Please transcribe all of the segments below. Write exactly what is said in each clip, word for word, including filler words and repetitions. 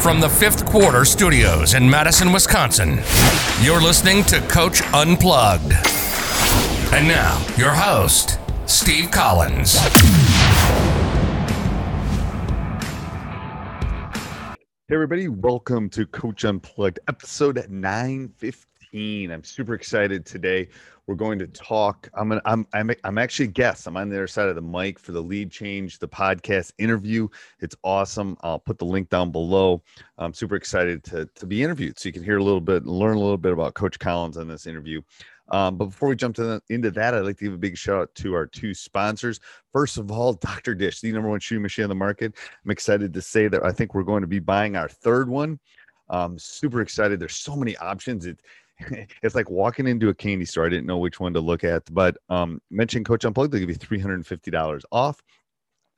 From the Fifth Quarter Studios in Madison, Wisconsin, you're listening to Coach Unplugged. And now, your host, Steve Collins. Hey, everybody. Welcome to Coach Unplugged, episode nine fifteen. I'm super excited today. We're going to talk. I'm an, I'm I'm I'm actually a guest. I'm on the other side of the mic for the Lead Change, the podcast interview. It's awesome. I'll put the link down below. I'm super excited to to be interviewed, so you can hear a little bit, learn a little bit about Coach Collins on this interview. Um, but before we jump to the, into that, I'd like to give a big shout out to our two sponsors. First of all, Doctor Dish, the number one shooting machine on the market. I'm excited to say that I think we're going to be buying our third one. I'm super excited. There's so many options. It It's like walking into a candy store. I didn't know which one to look at, but um, mention Coach Unplugged, they'll give you three hundred fifty dollars off.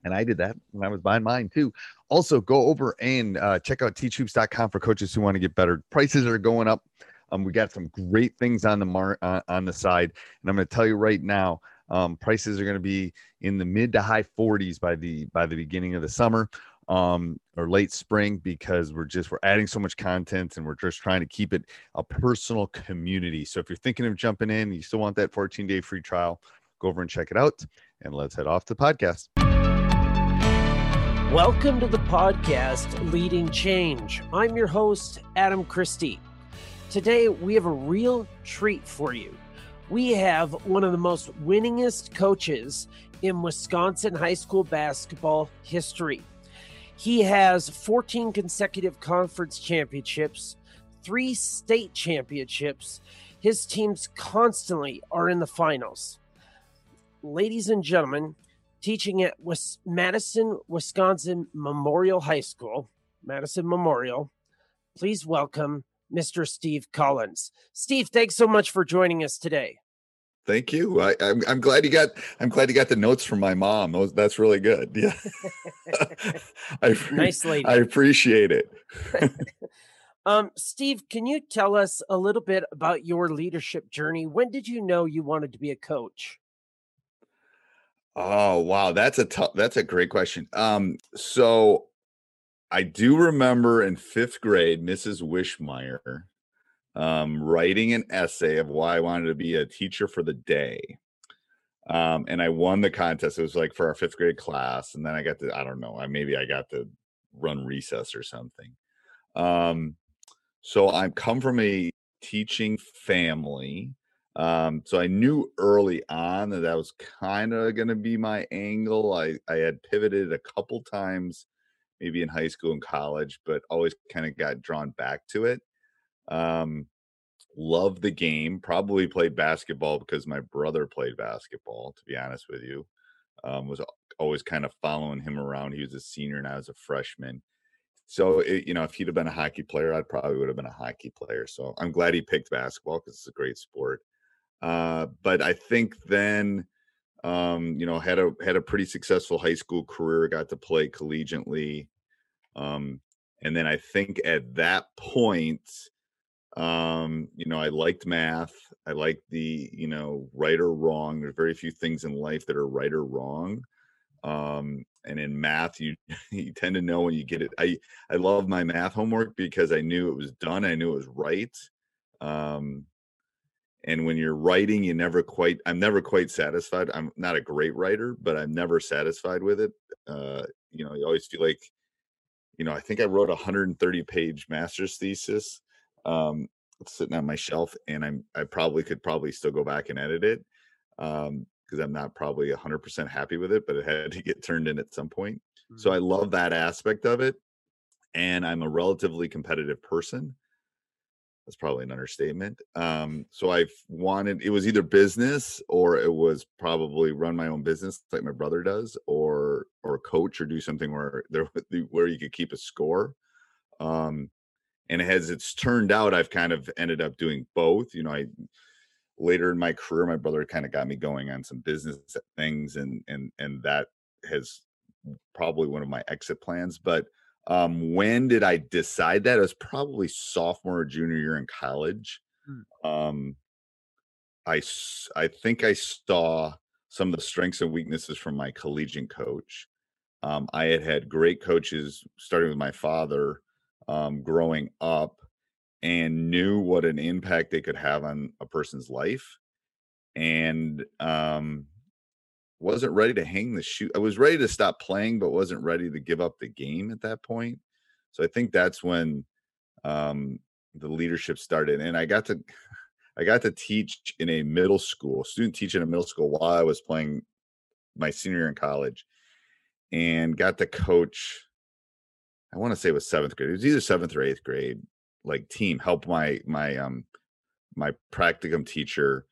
And I did that when I was buying mine too. Also, go over and uh, check out teach hoops dot com for coaches who want to get better. Prices are going up. Um, we got some great things on the mar- uh, on the side. And I'm going to tell you right now, um, prices are going to be in the mid to high forties by the by the beginning of the summer. Um, or late spring, because we're just, we're adding so much content and we're just trying to keep it a personal community. So if you're thinking of jumping in, you still want that fourteen day free trial, go over and check it out, and let's head off to the podcast. Welcome to the podcast, Leading Change. I'm your host, Adam Christie. Today, we have a real treat for you. We have one of the most winningest coaches in Wisconsin high school basketball history. He has fourteen consecutive conference championships, three state championships. His teams constantly are in the finals. Ladies and gentlemen, teaching at Madison, Wisconsin Memorial High School, Madison Memorial, please welcome Mister Steve Collins. Steve, thanks so much for joining us today. Thank you. I, I'm, I'm glad you got. I'm glad you got the notes from my mom. Those, that's really good. Yeah, I, nice lady. I appreciate it. um, Steve, can you tell us a little bit about your leadership journey? When did you know you wanted to be a coach? Oh wow, that's a tough. That's a great question. Um, so I do remember in fifth grade, Missus Wishmeyer um writing an essay of why I wanted to be a teacher for the day, um and I won the contest. It was like for our fifth grade class, and then I got to, I don't know, I maybe I got to run recess or something. Um so I've come from a teaching family, um so I knew early on that that was kind of going to be my angle. I I had pivoted a couple times maybe in high school and college, but always kind of got drawn back to it. Um, love the game, probably played basketball because my brother played basketball, to be honest with you. Um, was always kind of following him around. He was a senior and I was a freshman. So, it, you know, if he'd have been a hockey player, I probably would have been a hockey player. So I'm glad he picked basketball because it's a great sport. Uh, but I think then, um, you know, had a, had a pretty successful high school career, got to play collegiately, um, And then I think at that point, um, you know, I liked math. I liked the, you know, right or wrong. There's very few things in life that are right or wrong. Um, and in math, you you tend to know when you get it. I, I love my math homework because I knew it was done. I knew it was right. Um, and when you're writing, you never quite, I'm never quite satisfied. I'm not a great writer, but I'm never satisfied with it. Uh, you know, you always feel like, you know, I think I wrote a one hundred thirty page master's thesis. Um, it's sitting on my shelf, and I'm, I probably could probably still go back and edit it. Um, because I'm not probably one hundred percent happy with it, but it had to get turned in at some point. Mm-hmm. So I love that aspect of it. And I'm a relatively competitive person. That's probably an understatement. Um, so I've wanted, it was either business, or it was probably run my own business like my brother does, or or coach, or do something where there where you could keep a score. Um, and as it's turned out, I've kind of ended up doing both. You know, I later in my career, my brother kind of got me going on some business things, and and and that has probably one of my exit plans. But um, when did I decide that? It was probably sophomore or junior year in college. Hmm. Um, I I think I saw some of the strengths and weaknesses from my collegiate coach. Um, I had had great coaches, starting with my father, um, growing up, and knew what an impact they could have on a person's life, and um, wasn't ready to hang the shoe. I was ready to stop playing, but wasn't ready to give up the game at that point. So I think that's when um, the leadership started. And I got to, I got to teach in a middle school, student teach in a middle school while I was playing my senior year in college, and got to coach. I want to say it was seventh grade. It was either seventh or eighth grade. Like team help my my um my practicum teacher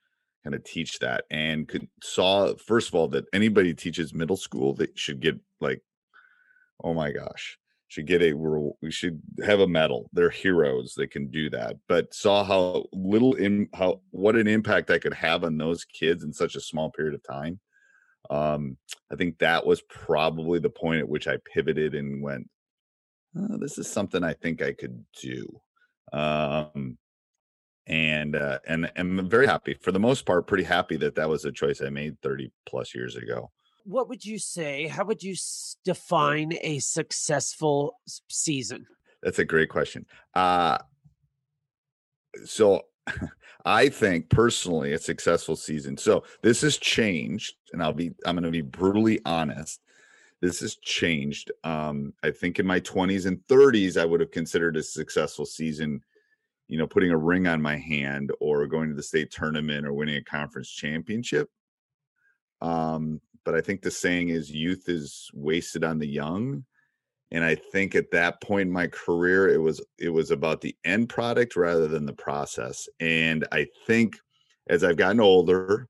kind of teach that, and could saw first of all that anybody teaches middle school that should get like oh my gosh should get a we should have a medal. They're heroes. They can do that. But saw how little in how what an impact I could have on those kids in such a small period of time. Um, I think that was probably the point at which I pivoted and went, oh, this is something I think I could do. Um, and, uh, and, and I'm very happy for the most part, pretty happy that that was a choice I made thirty plus years ago. What would you say, how would you define a successful season? That's a great question. Uh, so I think personally a successful season. So this has changed, and I'll be, I'm going to be brutally honest. This has changed. Um, I think in my twenties and thirties, I would have considered a successful season, you know, putting a ring on my hand or going to the state tournament or winning a conference championship. Um, but I think the saying is youth is wasted on the young. And I think at that point in my career, it was, it was about the end product rather than the process. And I think as I've gotten older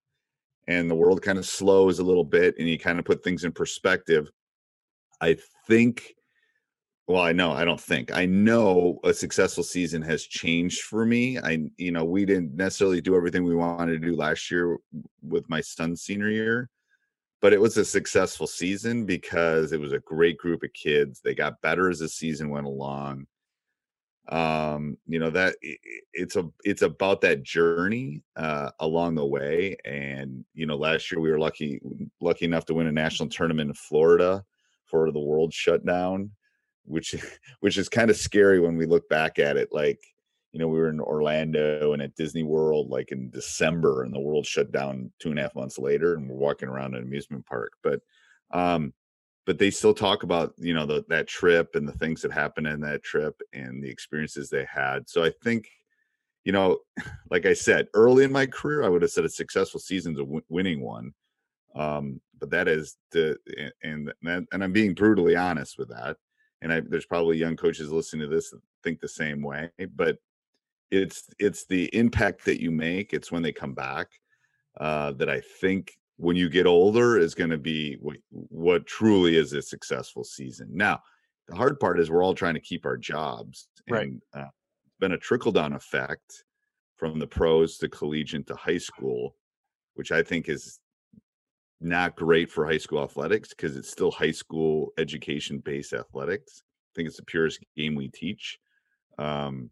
and the world kind of slows a little bit and you kind of put things in perspective, I think, well, I know, I don't think, I know a successful season has changed for me. I, you know, we didn't necessarily do everything we wanted to do last year with my son's senior year, but it was a successful season because it was a great group of kids. They got better as the season went along. Um, you know, that it's a, it's about that journey, uh, along the way. And, you know, last year we were lucky, lucky enough to win a national tournament in Florida for the world shutdown, which, which is kind of scary when we look back at it. Like, you know, we were in Orlando and at Disney World, like in December, and the world shut down two and a half months later, and we're walking around an amusement park. But, um, but they still talk about, you know, the, that trip and the things that happened in that trip and the experiences they had. So I think, you know, like I said, early in my career, I would have said a successful season's a w- winning one. Um, but that is the, and, and and I'm being brutally honest with that. And I, there's probably young coaches listening to this that think the same way, but it's, it's the impact that you make. It's when they come back uh, that I think, when you get older, is going to be what, what truly is a successful season. Now, the hard part is we're all trying to keep our jobs. Right. And, uh, it's been a trickle-down effect from the pros to collegiate to high school, which I think is not great for high school athletics because it's still high school education-based athletics. think it's the purest game we teach. Um,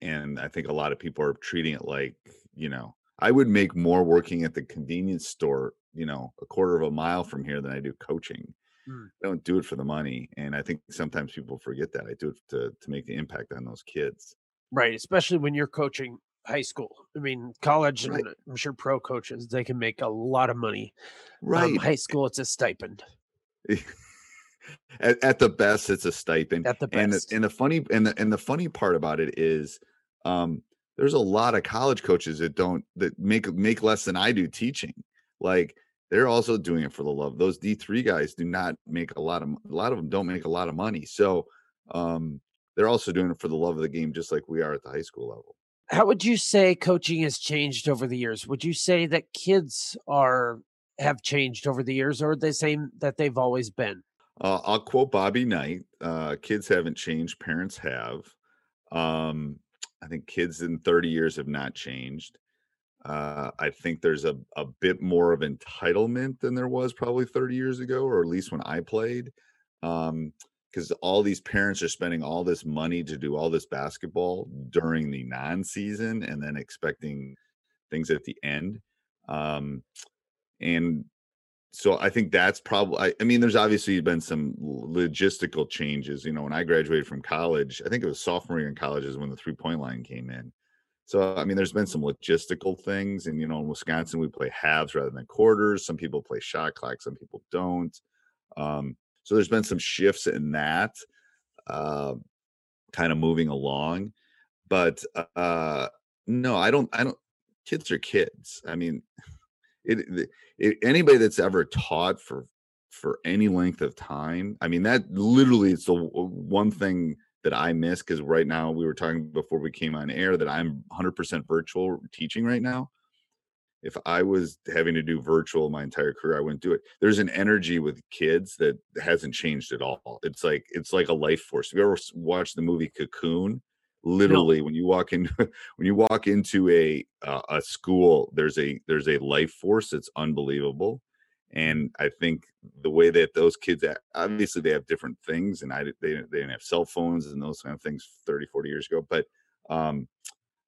and I think a lot of people are treating it like, you know, I would make more working at the convenience store, you know, a quarter of a mile from here than I do coaching. Mm. I don't do it for the money. And I think sometimes people forget that. I do it to, to make the impact on those kids. Right. Especially when you're coaching high school. I mean, college, right. and I'm sure pro coaches, they can make a lot of money. Right. Um, high school, it's a stipend. At, at the best, it's a stipend. At the best. And the, and the funny and the and the funny part about it is, um, there's a lot of college coaches that don't that make make less than I do teaching. Like, they're also doing it for the love. Those D three guys do not make a lot of a lot of them don't make a lot of money. So, um, they're also doing it for the love of the game, just like we are at the high school level. How would you say coaching has changed over the years? Would you say that kids are have changed over the years, or are they saying that they've always been? Uh, I'll quote Bobby Knight. Uh, kids haven't changed. Parents have. Um, I think kids in thirty years have not changed. Uh, I think there's a, a bit more of entitlement than there was probably thirty years ago, or at least when I played. Um, because all these parents are spending all this money to do all this basketball during the non-season and then expecting things at the end. Um, and so I think that's probably, I, I mean, there's obviously been some logistical changes. You know, when I graduated from college, I think it was sophomore year in college is when the three-point line came in. So, I mean, there's been some logistical things. And, you know, in Wisconsin, we play halves rather than quarters. Some people play shot clock, some people don't. Um, so there's been some shifts in that, uh, kind of moving along. But, uh, no, I don't, I don't, kids are kids. I mean, It, it, anybody that's ever taught for for any length of time, I mean, that literally it's the one thing that I miss, because right now, we were talking before we came on air that I'm one hundred percent virtual teaching right now. If I was having to do virtual my entire career, I wouldn't do it. There's an energy with kids that hasn't changed at all. It's like it's like a life force. Have you ever watched the movie Cocoon? Literally, no. when you walk in, when you walk into a uh, a school, there's a there's a life force that's unbelievable, and I think the way that those kids act, obviously they have different things, and I they, they didn't have cell phones and those kind of things thirty, forty years ago, but um,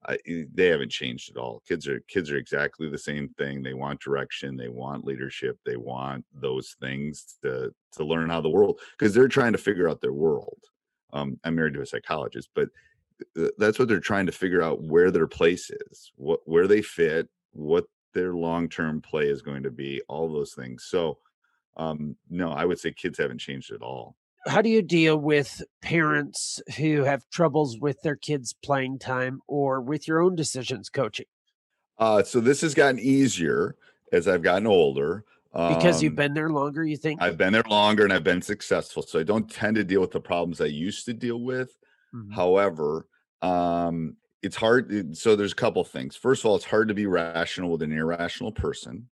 I, they haven't changed at all. Kids are kids are exactly the same thing. They want direction, they want leadership, they want those things to to learn how the world, because they're trying to figure out their world. Um, I'm married to a psychologist, but that's what they're trying to figure out, where their place is, what, where they fit, what their long-term play is going to be, all those things. So, um, no, I would say kids haven't changed at all. How do you deal with parents who have troubles with their kids' playing time or with your own decisions coaching? Uh, so this has gotten easier as I've gotten older. Um, because you've been there longer, you think? I've been there longer and I've been successful. So I don't tend to deal with the problems I used to deal with. Mm-hmm. However, um, it's hard. So there's a couple things. First of all, it's hard to be rational with an irrational person.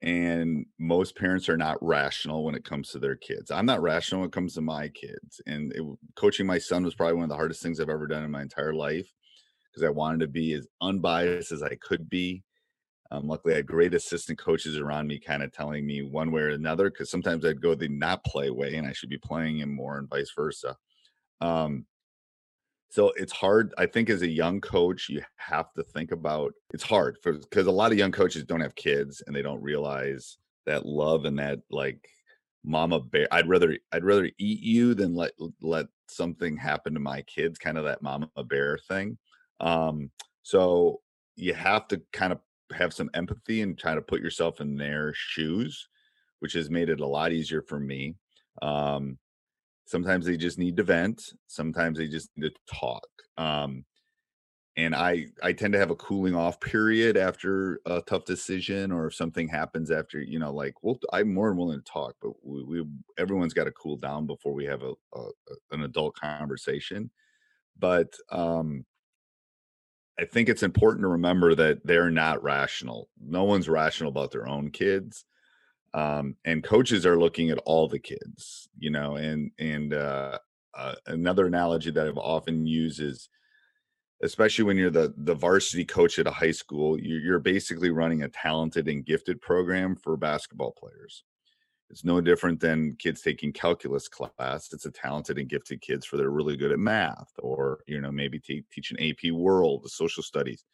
And most parents are not rational when it comes to their kids. I'm not rational when it comes to my kids. And it, coaching my son was probably one of the hardest things I've ever done in my entire life, because I wanted to be as unbiased as I could be. Um, luckily, I had great assistant coaches around me kind of telling me one way or another, because sometimes I'd go the not play way and I should be playing him more and vice versa. Um, So it's hard. I think as a young coach, you have to think about, it's hard for because a lot of young coaches don't have kids and they don't realize that love and that like mama bear. I'd rather I'd rather eat you than let let something happen to my kids. Kind of that mama bear thing. Um, so you have to kind of have some empathy and try to put yourself in their shoes, which has made it a lot easier for me. Um, Sometimes they just need to vent. Sometimes they just need to talk. Um, and I, I tend to have a cooling off period after a tough decision, or if something happens after, you know, like, well, I'm more than willing to talk, but we, we everyone's got to cool down before we have a, a an adult conversation. But um, I think it's important to remember that they're not rational. No one's rational about their own kids. Um, and coaches are looking at all the kids, you know, and, and, uh, uh, another analogy that I've often used is, especially when you're the, the varsity coach at a high school, you're, you're basically running a talented and gifted program for basketball players. It's no different than kids taking calculus class. It's a talented and gifted kids for they're really good at math, or, you know, maybe te- teach an A P World, social studies.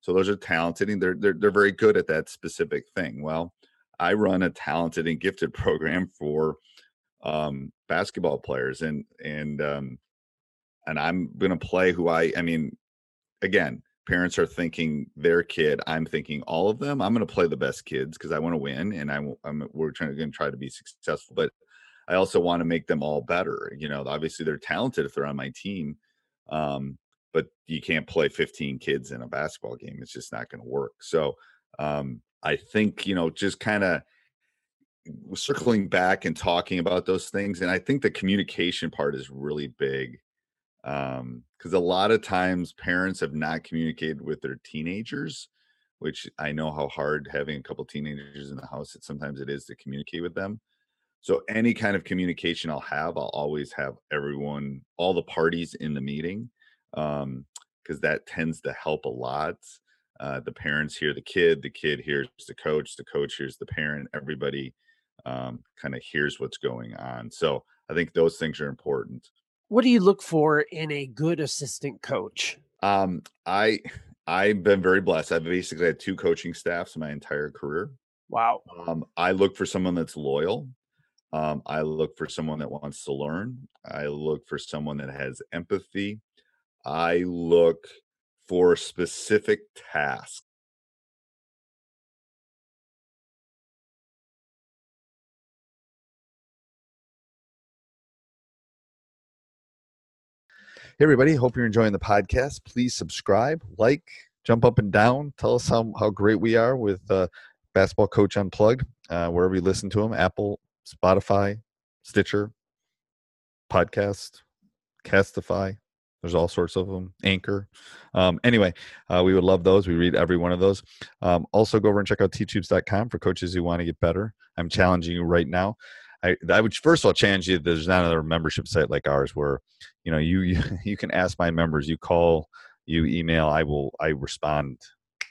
So those are talented and they're, they're, they're very good at that specific thing. Well, I run a talented and gifted program for um, basketball players, and, and, um, and I'm going to play who I, I mean, again, parents are thinking their kid, I'm thinking all of them. I'm going to play the best kids because I want to win, and I, I'm, we're trying to try to be successful, but I also want to make them all better. You know, obviously they're talented if they're on my team. Um, but you can't play fifteen kids in a basketball game. It's just not going to work. So um, I think, you know, just kind of circling back and talking about those things. And I think the communication part is really big, um, because a lot of times parents have not communicated with their teenagers, which I know how hard having a couple teenagers in the house, it sometimes it is to communicate with them. So any kind of communication I'll have, I'll always have everyone, all the parties in the meeting. Um, because that tends to help a lot. Uh, the parents hear the kid, the kid hears the coach, the coach hears the parent, everybody um, kind of hears what's going on. So I think those things are important. What do you look for in a good assistant coach? Um, I, I've been very blessed. I've basically had two coaching staffs my entire career. Wow. Um, I look for someone that's loyal. Um, I look for someone that wants to learn. I look for someone that has empathy. I look for specific tasks. Hey, everybody. Hope you're enjoying the podcast. Please subscribe, like, jump up and down. Tell us how, how great we are with uh, Basketball Coach Unplugged, uh, wherever you listen to them, Apple, Spotify, Stitcher, Podcast, Castify. There's all sorts of them, Anchor. Um, anyway, uh, we would love those. We read every one of those. Um, also, go over and check out t tubes dot com for coaches who want to get better. I'm challenging you right now. I, I would first of all challenge you. There's not another membership site like ours where, you know, you, you you can ask my members. You call, you email. I will. I respond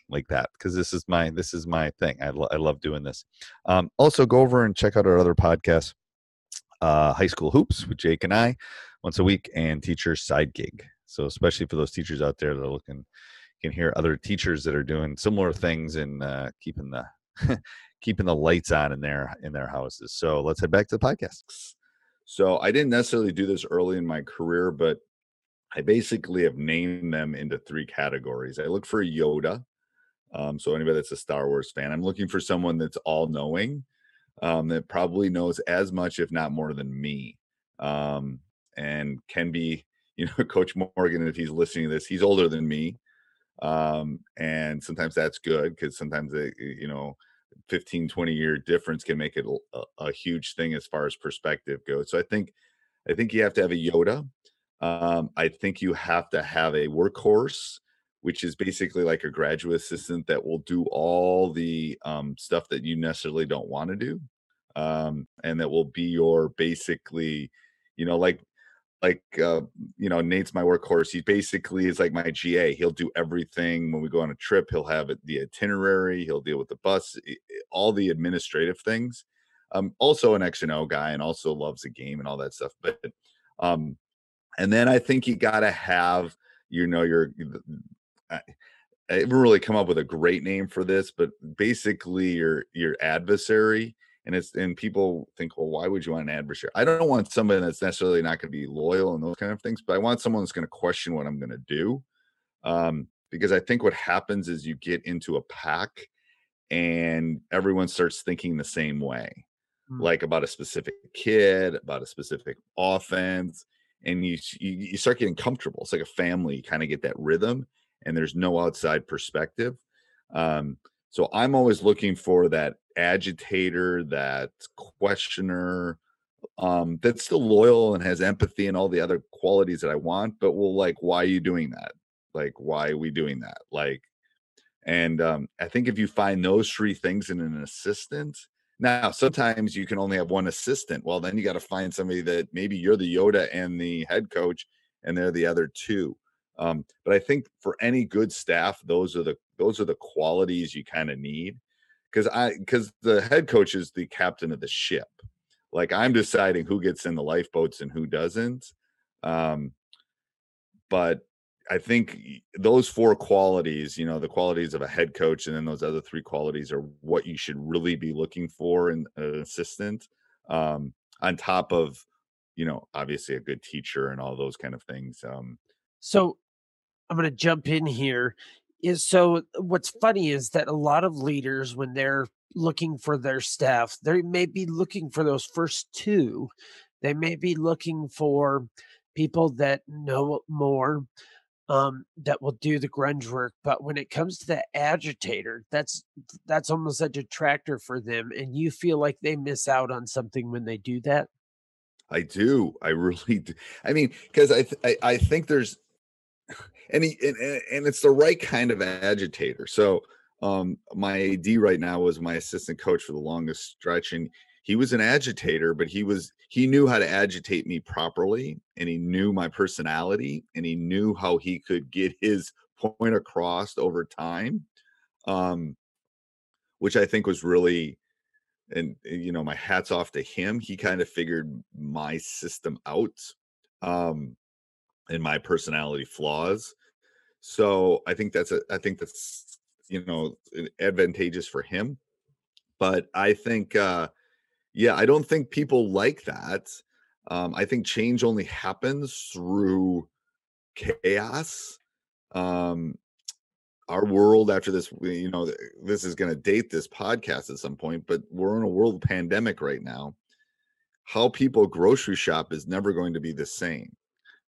like that because this is my this is my thing. I lo- I love doing this. Um, also, go over and check out our other podcasts. Uh, High School Hoops with Jake and I once a week, and Teacher Side Gig. So especially for those teachers out there that are looking, you can hear other teachers that are doing similar things and uh, keeping the keeping the lights on in their in their houses. So let's head back to the podcast. So I didn't necessarily do this early in my career, but I basically have named them into three categories. I look for Yoda. Um, so anybody that's a Star Wars fan, I'm looking for someone that's all-knowing. Um, that probably knows as much, if not more than me, um, and can be, you know, Coach Morgan, if he's listening to this, he's older than me. Um, and sometimes that's good because sometimes, they, you know, fifteen, twenty year difference can make it a, a huge thing as far as perspective goes. So I think, I think you have to have a Yoda. Um, I think you have to have a workhorse, which is basically like a graduate assistant that will do all the um, stuff that you necessarily don't want to do. Um, and that will be your basically, you know, like, like, uh, you know, Nate's my workhorse. He basically is like my G A. He'll do everything. When we go on a trip, he'll have the itinerary. He'll deal with the bus, all the administrative things. Um, also an X and O guy and also loves the game and all that stuff. But, um, and then I think you got to have, you know, your, I haven't really come up with a great name for this, but basically your your adversary, and it's and people think, well, why would you want an adversary? I don't want somebody that's necessarily not going to be loyal and those kind of things, but I want someone that's going to question what I'm going to do, um, because I think what happens is you get into a pack, and everyone starts thinking the same way, mm-hmm. like about a specific kid, about a specific offense, and you you start getting comfortable. It's like a family; you kind of get that rhythm. And there's no outside perspective. Um, so I'm always looking for that agitator, that questioner, um, that's still loyal and has empathy and all the other qualities that I want, but will like, why are you doing that? Like, why are we doing that? Like, and um, I think if you find those three things in an assistant, now sometimes you can only have one assistant. Well, then you got to find somebody that maybe you're the Yoda and the head coach, and they're the other two. Um, but I think for any good staff, those are the those are the qualities you kind of need, because I because the head coach is the captain of the ship. Like, I'm deciding who gets in the lifeboats and who doesn't. Um, but I think those four qualities, you know, the qualities of a head coach, and then those other three qualities are what you should really be looking for in an assistant, um, on top of, you know, obviously a good teacher and all those kind of things. Um, so I'm going to jump in here. Is so what's funny is that a lot of leaders, when they're looking for their staff, they may be looking for those first two. They may be looking for people that know more, um, that will do the grunge work. But when it comes to the agitator, that's that's almost a detractor for them. And you feel like they miss out on something when they do that? I do. I really do. I mean, because I, th- I I think there's And, he, and and it's the right kind of agitator. So um, my A D right now was my assistant coach for the longest stretch, and he was an agitator, but he was he knew how to agitate me properly, and he knew my personality, and he knew how he could get his point across over time, um, which I think was really, and you know, my hat's off to him. He kind of figured my system out. Um, and my personality flaws. So I think that's, a, I think that's, you know, advantageous for him. But I think, uh, yeah, I don't think people like that. Um, I think change only happens through chaos. Um, our world after this, you know, this is going to date this podcast at some point, but we're in a world pandemic right now. How people grocery shop is never going to be the same.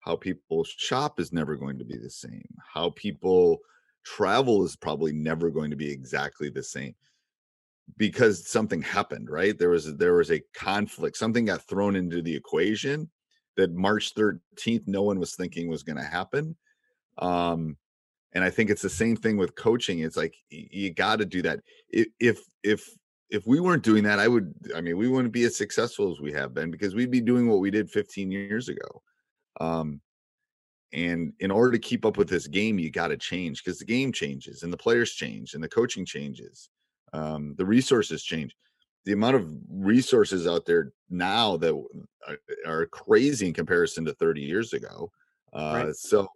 How people shop is never going to be the same. How people travel is probably never going to be exactly the same, because something happened, right? There was, there was a conflict. Something got thrown into the equation that March thirteenth, no one was thinking was going to happen. Um, and I think it's the same thing with coaching. It's like, you got to do that. If, if, if we weren't doing that, I would, I mean, we wouldn't be as successful as we have been, because we'd be doing what we did fifteen years ago. Um, and in order to keep up with this game, you got to change, because the game changes and the players change and the coaching changes. Um, the resources change. The amount of resources out there now that are, are crazy in comparison to thirty years ago. Uh, right. So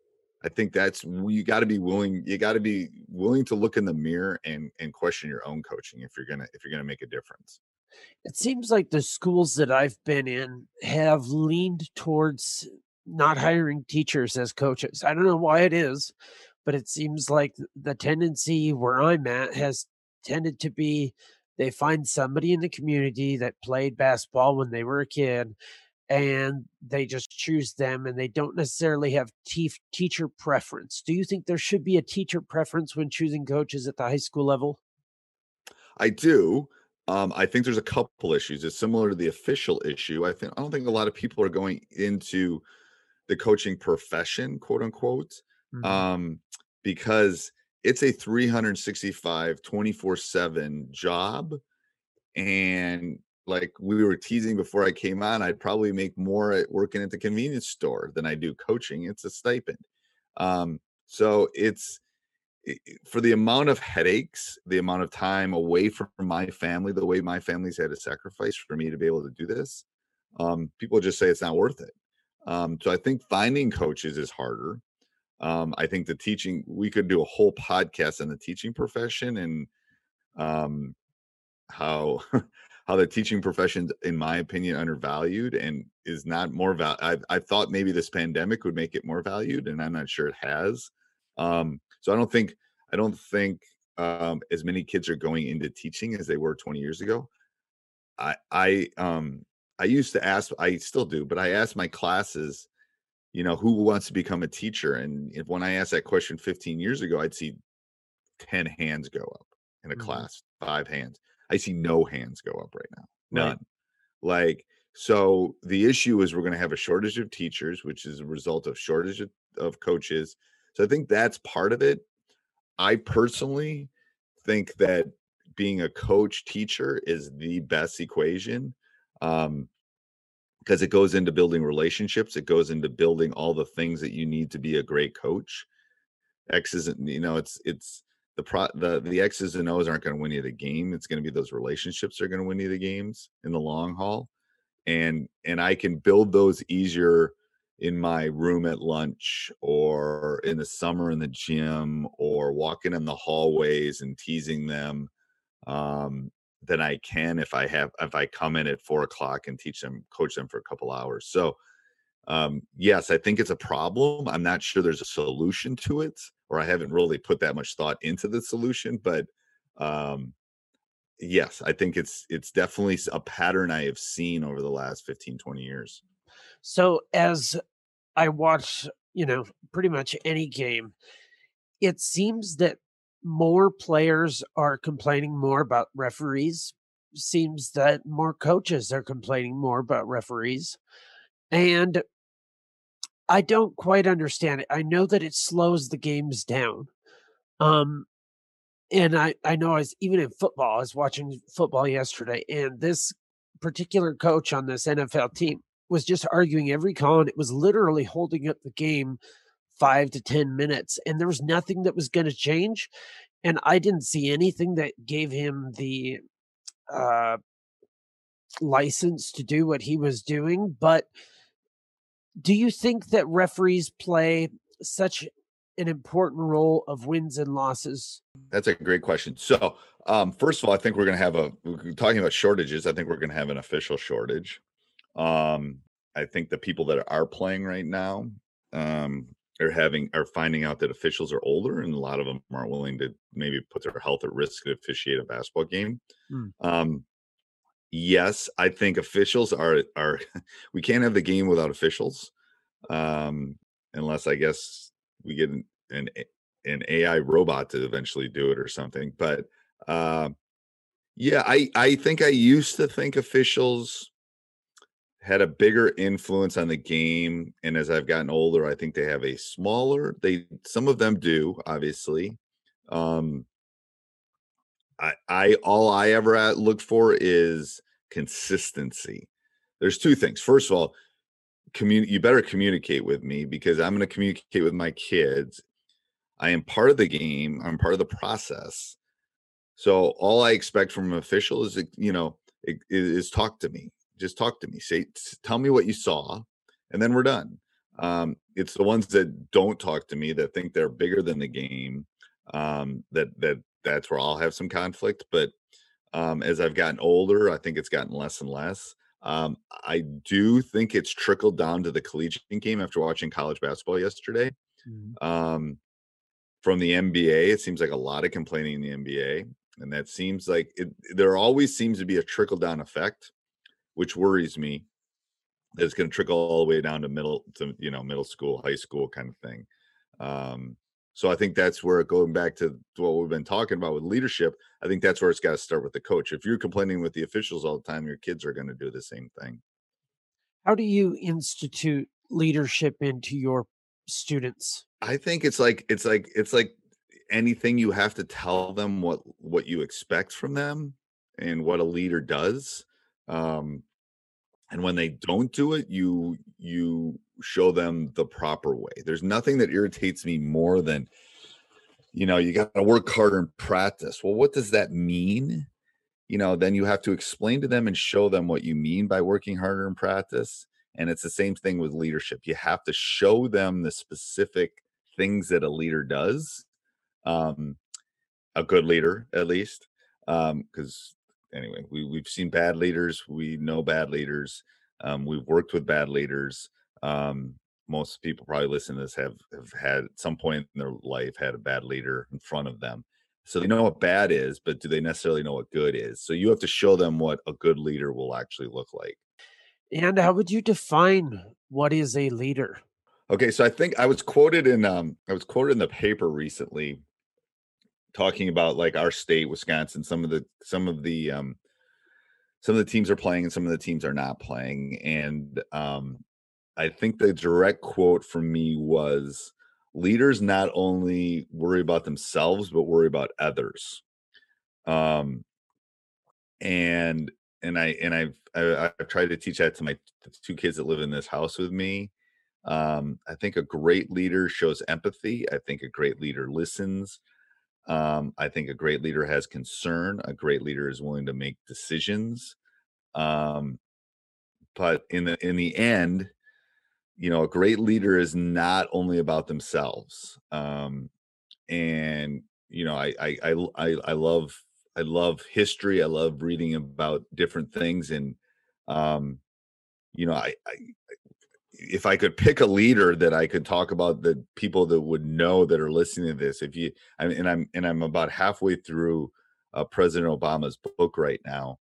I think that's, you got to be willing, you got to be willing to look in the mirror and, and question your own coaching if you're going to, if you're going to make a difference. It seems like the schools that I've been in have leaned towards not hiring teachers as coaches. I don't know why it is, but it seems like the tendency where I'm at has tended to be, they find somebody in the community that played basketball when they were a kid, and they just choose them, and they don't necessarily have te- teacher preference. Do you think there should be a teacher preference when choosing coaches at the high school level? I do. Um, I think there's a couple issues. It's similar to the official issue. I think I don't think a lot of people are going into the coaching profession, quote unquote, mm-hmm. um, because it's a three sixty-five, twenty-four seven job. And like we were teasing before I came on, I'd probably make more at working at the convenience store than I do coaching. It's a stipend. Um, so it's, for the amount of headaches, the amount of time away from my family, the way my family's had to sacrifice for me to be able to do this, um, people just say it's not worth it. Um, so I think finding coaches is harder. Um, I think the teaching, we could do a whole podcast on the teaching profession and um, how how the teaching profession, in my opinion, undervalued and is not more val- I, I thought maybe this pandemic would make it more valued, and I'm not sure it has. Um, so I don't think, I don't think, um, as many kids are going into teaching as they were twenty years ago. I, I, um, I used to ask, I still do, but I asked my classes, you know, who wants to become a teacher? And if, when I asked that question fifteen years ago, I'd see ten hands go up in a mm-hmm. class, five hands. I see no hands go up right now. None. Right. Like, so the issue is we're going to have a shortage of teachers, which is a result of shortage of, of coaches. So I think that's part of it. I personally think that being a coach teacher is the best equation, um, because it goes into building relationships. It goes into building all the things that you need to be a great coach. X isn't, you know, it's, it's the pro the the X's and O's aren't going to win you the game. It's going to be those relationships that are going to win you the games in the long haul. And and I can build those easier in my room at lunch, or in the summer in the gym, or walking in the hallways and teasing them, um, than I can if I have if I come in at four o'clock and teach them, coach them for a couple hours. So um, yes, I think it's a problem. I'm not sure there's a solution to it, or I haven't really put that much thought into the solution. But um, yes, I think it's it's definitely a pattern I have seen over the last fifteen, twenty years. So as I watch, you know, pretty much any game, it seems that more players are complaining more about referees. Seems that more coaches are complaining more about referees. And I don't quite understand it. I know that it slows the games down. Um, and I, I know I was, even in football, I was watching football yesterday, and this particular coach on this N F L team was just arguing every call, and it was literally holding up the game five to ten minutes, and there was nothing that was going to change. And I didn't see anything that gave him the uh, license to do what he was doing. But do you think that referees play such an important role of wins and losses? That's a great question. So um, first of all, I think we're going to have a, we're talking about shortages. I think we're going to have an official shortage. Um, I think the people that are playing right now, um, are having, are finding out that officials are older, and a lot of them aren't willing to maybe put their health at risk to officiate a basketball game. Hmm. Um, yes, I think officials are, are, we can't have the game without officials. Um, unless I guess we get an, an, an A I robot to eventually do it or something. But, uh, yeah, I, I think I used to think officials had a bigger influence on the game. And as I've gotten older, I think they have a smaller, they, some of them do, obviously. Um, I, I, all I ever look for is consistency. There's two things. First of all, communi- you better communicate with me, because I'm going to communicate with my kids. I am part of the game. I'm part of the process. So all I expect from an official is, you know, is, is talk to me. Just talk to me, say, tell me what you saw, and then we're done. Um, it's the ones that don't talk to me, that think they're bigger than the game, um, that, that that's where I'll have some conflict. But um, as I've gotten older, I think it's gotten less and less. Um, I do think it's trickled down to the collegiate game after watching college basketball yesterday. Mm-hmm. Um, from the N B A, it seems like a lot of complaining in the N B A. And that seems like it, there always seems to be a trickle down effect, which worries me that it's going to trickle all the way down to middle, to, you know, middle school, high school kind of thing. Um, so I think that's where, going back to what we've been talking about with leadership, I think that's where it's got to start with the coach. If you're complaining with the officials all the time, your kids are going to do the same thing. How do you institute leadership into your students? I think it's like, it's like, it's like anything. You have to tell them what, what you expect from them and what a leader does. Um, and when they don't do it, you, you show them the proper way. There's nothing that irritates me more than, you know, you got to work harder and practice. Well, what does that mean? You know, then you have to explain to them and show them what you mean by working harder and practice. And it's the same thing with leadership. You have to show them the specific things that a leader does. Um, a good leader, at least, um, cause Anyway, we, we've seen bad leaders. We know bad leaders. Um, we've worked with bad leaders. Um, most people probably listening to this have, have had at some point in their life had a bad leader in front of them. So they know what bad is, but do they necessarily know what good is? So you have to show them what a good leader will actually look like. And how would you define what is a leader? Okay, so I think I was quoted in um, I was quoted in the paper recently, talking about like our state, Wisconsin, some of the, some of the, um, some of the teams are playing and some of the teams are not playing. And um, I think the direct quote from me was, leaders not only worry about themselves, but worry about others. Um, and, and I, and I've, I, I've tried to teach that to my two kids that live in this house with me. Um, I think a great leader shows empathy. I think a great leader listens. Um, I think a great leader has concern. A great leader is willing to make decisions. Um, but in the in the end, you know, a great leader is not only about themselves. Um, and you know, I I I I love I love history. I love reading about different things. And um, you know, I, I if I could pick a leader that I could talk about, the people that would know that are listening to this, if you, I mean, and I'm, and I'm about halfway through uh, President Obama's book right now.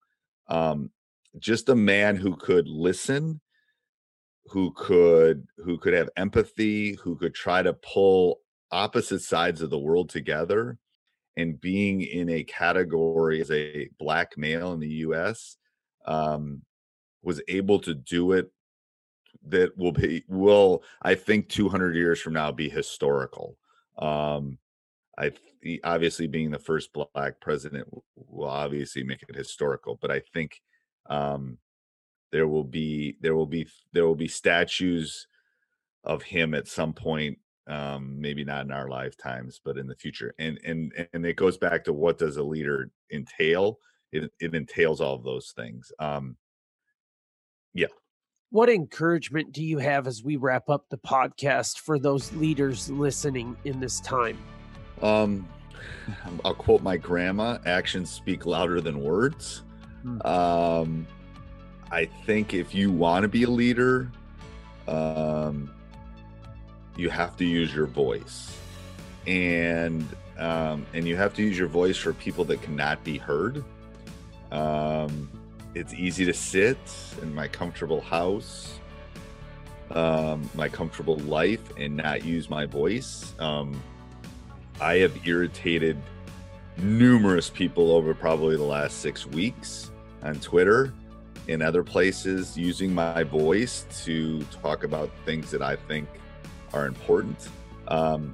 Um, just a man who could listen, who could, who could have empathy, who could try to pull opposite sides of the world together. And being in a category as a black male in the U S, um, was able to do it. That will be, will, I think two hundred years from now be historical. Um, I th- obviously being the first black president will obviously make it historical, but I think um, there will be, there will be, there will be statues of him at some point. Um, maybe not in our lifetimes, but in the future. And, and, and it goes back to what does a leader entail? It, it entails all of those things. Um, yeah. What encouragement do you have as we wrap up the podcast for those leaders listening in this time? Um, I'll quote my grandma, actions speak louder than words. Hmm. Um, I think if you want to be a leader, um, you have to use your voice. And, um, and you have to use your voice for people that cannot be heard. Um, It's easy to sit in my comfortable house, um, my comfortable life, and not use my voice. Um, I have irritated numerous people over probably the last six weeks on Twitter and other places using my voice to talk about things that I think are important. Um,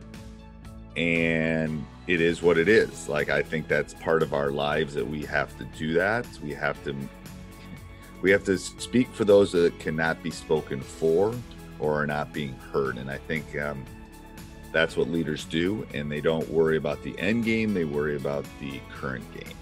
and it is what it is. Like, I think that's part of our lives that we have to do that. We have to... We have to speak for those that cannot be spoken for or are not being heard. And I think um, that's what leaders do. And they don't worry about the end game. They worry about the current game.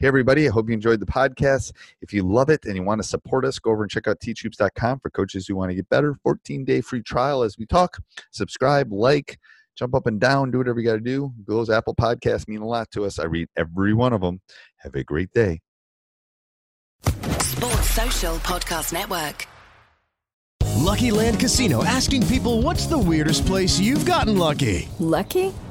Hey, everybody, I hope you enjoyed the podcast. If you love it and you want to support us, go over and check out teach hoops dot com for coaches who want to get better. fourteen-day free trial as we talk. Subscribe, like, jump up and down, do whatever you got to do. Those Apple podcasts mean a lot to us. I read every one of them. Have a great day. Sports Social Podcast Network. Lucky Land Casino, asking people, what's the weirdest place you've gotten lucky? Lucky?